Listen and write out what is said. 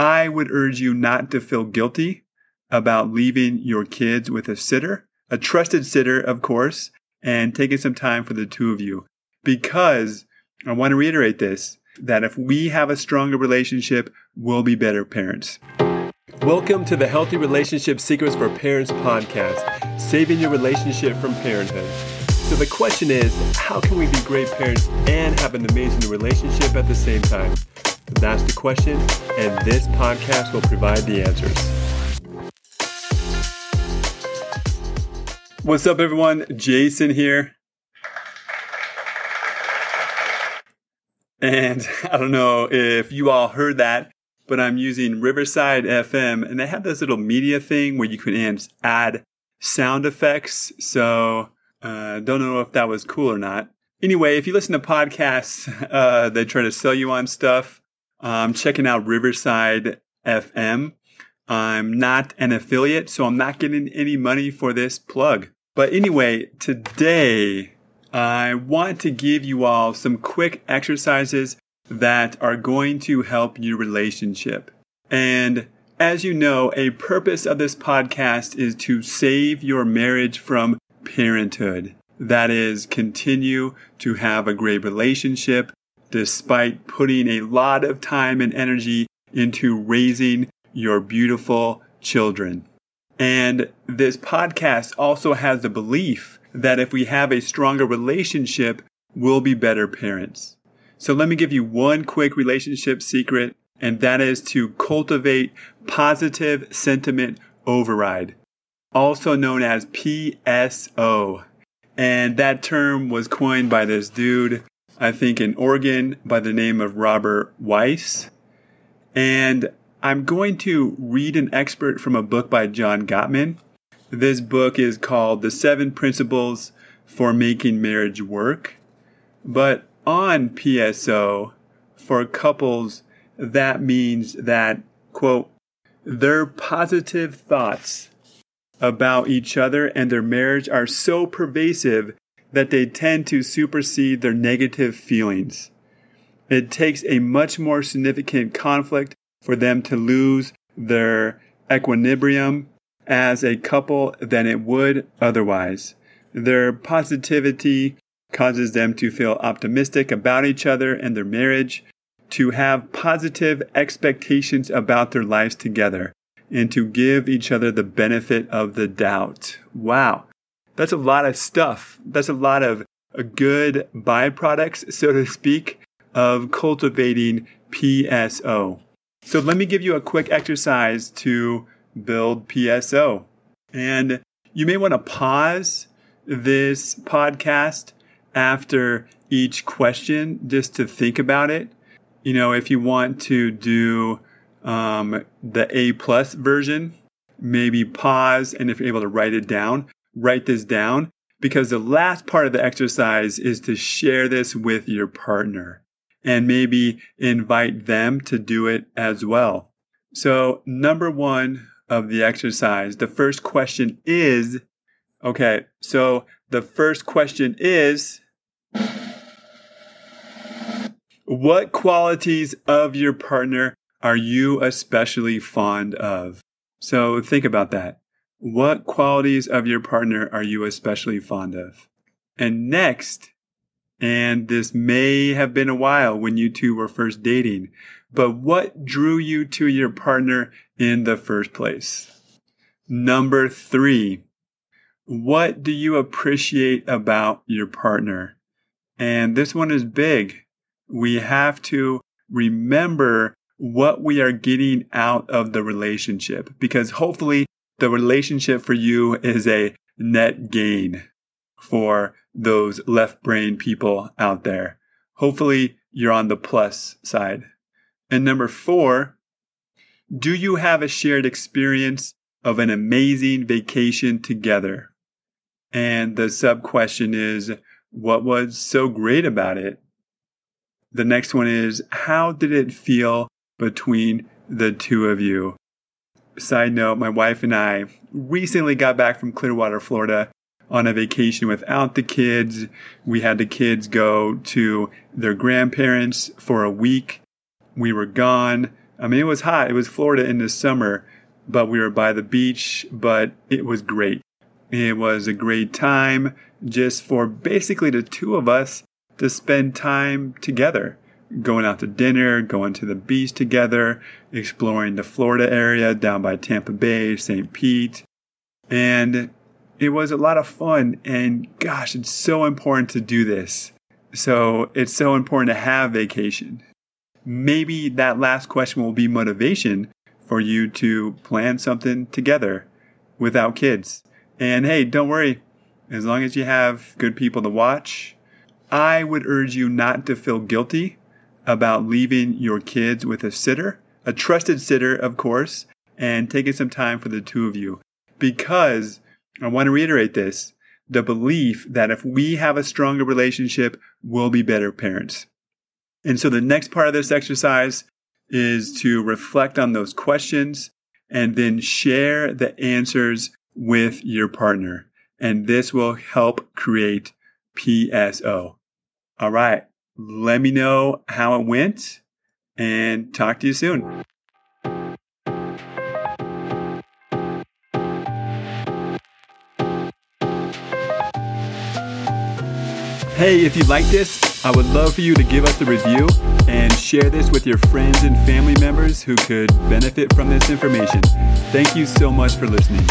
I would urge you not to feel guilty about leaving your kids with a sitter, a trusted sitter, of course, and taking some time for the two of you. Because I want to reiterate this, that if we have a stronger relationship, we'll be better parents. Welcome to the Healthy Relationship Secrets for Parents podcast, saving your relationship from parenthood. So the question is, how can we be great parents and have an amazing relationship at the same time? That's the question, and this podcast will provide the answers. What's up, everyone? Jason here. And I don't know if you all heard that, but I'm using Riverside FM, and they have this little media thing where you can add sound effects. So don't know if that was cool or not. Anyway, if you listen to podcasts that try to sell you on stuff, I'm checking out Riverside FM. I'm not an affiliate, so I'm not getting any money for this plug. But anyway, today I want to give you all some quick exercises that are going to help your relationship. And as you know, a purpose of this podcast is to save your marriage from parenthood. That is, continue to have a great relationship despite putting a lot of time and energy into raising your beautiful children. And this podcast also has the belief that if we have a stronger relationship, we'll be better parents. So let me give you one quick relationship secret, and that is to cultivate positive sentiment override, also known as PSO. And that term was coined by this dude, I think in Oregon, by the name of Robert Weiss. And I'm going to read an excerpt from a book by John Gottman. This book is called The Seven Principles for Making Marriage Work. But on PSO, for couples, that means that, quote, their positive thoughts about each other and their marriage are so pervasive that they tend to supersede their negative feelings. It takes a much more significant conflict for them to lose their equilibrium as a couple than it would otherwise. Their positivity causes them to feel optimistic about each other and their marriage, to have positive expectations about their lives together, and to give each other the benefit of the doubt. Wow. That's a lot of stuff. That's a lot of good byproducts, so to speak, of cultivating PSO. So let me give you a quick exercise to build PSO. And you may want to pause this podcast after each question just to think about it. You know, if you want to do the A+ version, maybe pause, and if you're able to write it down, write this down, because the last part of the exercise is to share this with your partner. And maybe invite them to do it as well. So number one of the exercise, the first question is, what qualities of your partner are you especially fond of? So think about that. What qualities of your partner are you especially fond of? And next, and this may have been a while when you two were first dating, but what drew you to your partner in the first place? Number three, what do you appreciate about your partner? And this one is big. We have to remember what we are getting out of the relationship, because hopefully the relationship for you is a net gain for those left brain people out there. Hopefully you're on the plus side. And number four, do you have a shared experience of an amazing vacation together? And the sub question is, what was so great about it? The next one is, how did it feel between the two of you? Side note, my wife and I recently got back from Clearwater, Florida, on a vacation without the kids. We had the kids go to their grandparents for a week. We were gone I mean, it was hot. It was Florida in the summer, but we were by the beach, but it was great. It was a great time just for basically the two of us to spend time together, going out to dinner, going to the beach together, exploring the Florida area down by Tampa Bay, St. Pete. And it was a lot of fun. And gosh, it's so important to do this. So it's so important to have vacation. Maybe that last question will be motivation for you to plan something together without kids. And hey, don't worry, as long as you have good people to watch, I would urge you not to feel guilty about leaving your kids with a sitter, a trusted sitter, of course, and taking some time for the two of you. Because, I want to reiterate this, the belief that if we have a stronger relationship, we'll be better parents. And so the next part of this exercise is to reflect on those questions and then share the answers with your partner. And this will help create PSO. All right. Let me know how it went and talk to you soon. Hey, if you like this, I would love for you to give us a review and share this with your friends and family members who could benefit from this information. Thank you so much for listening.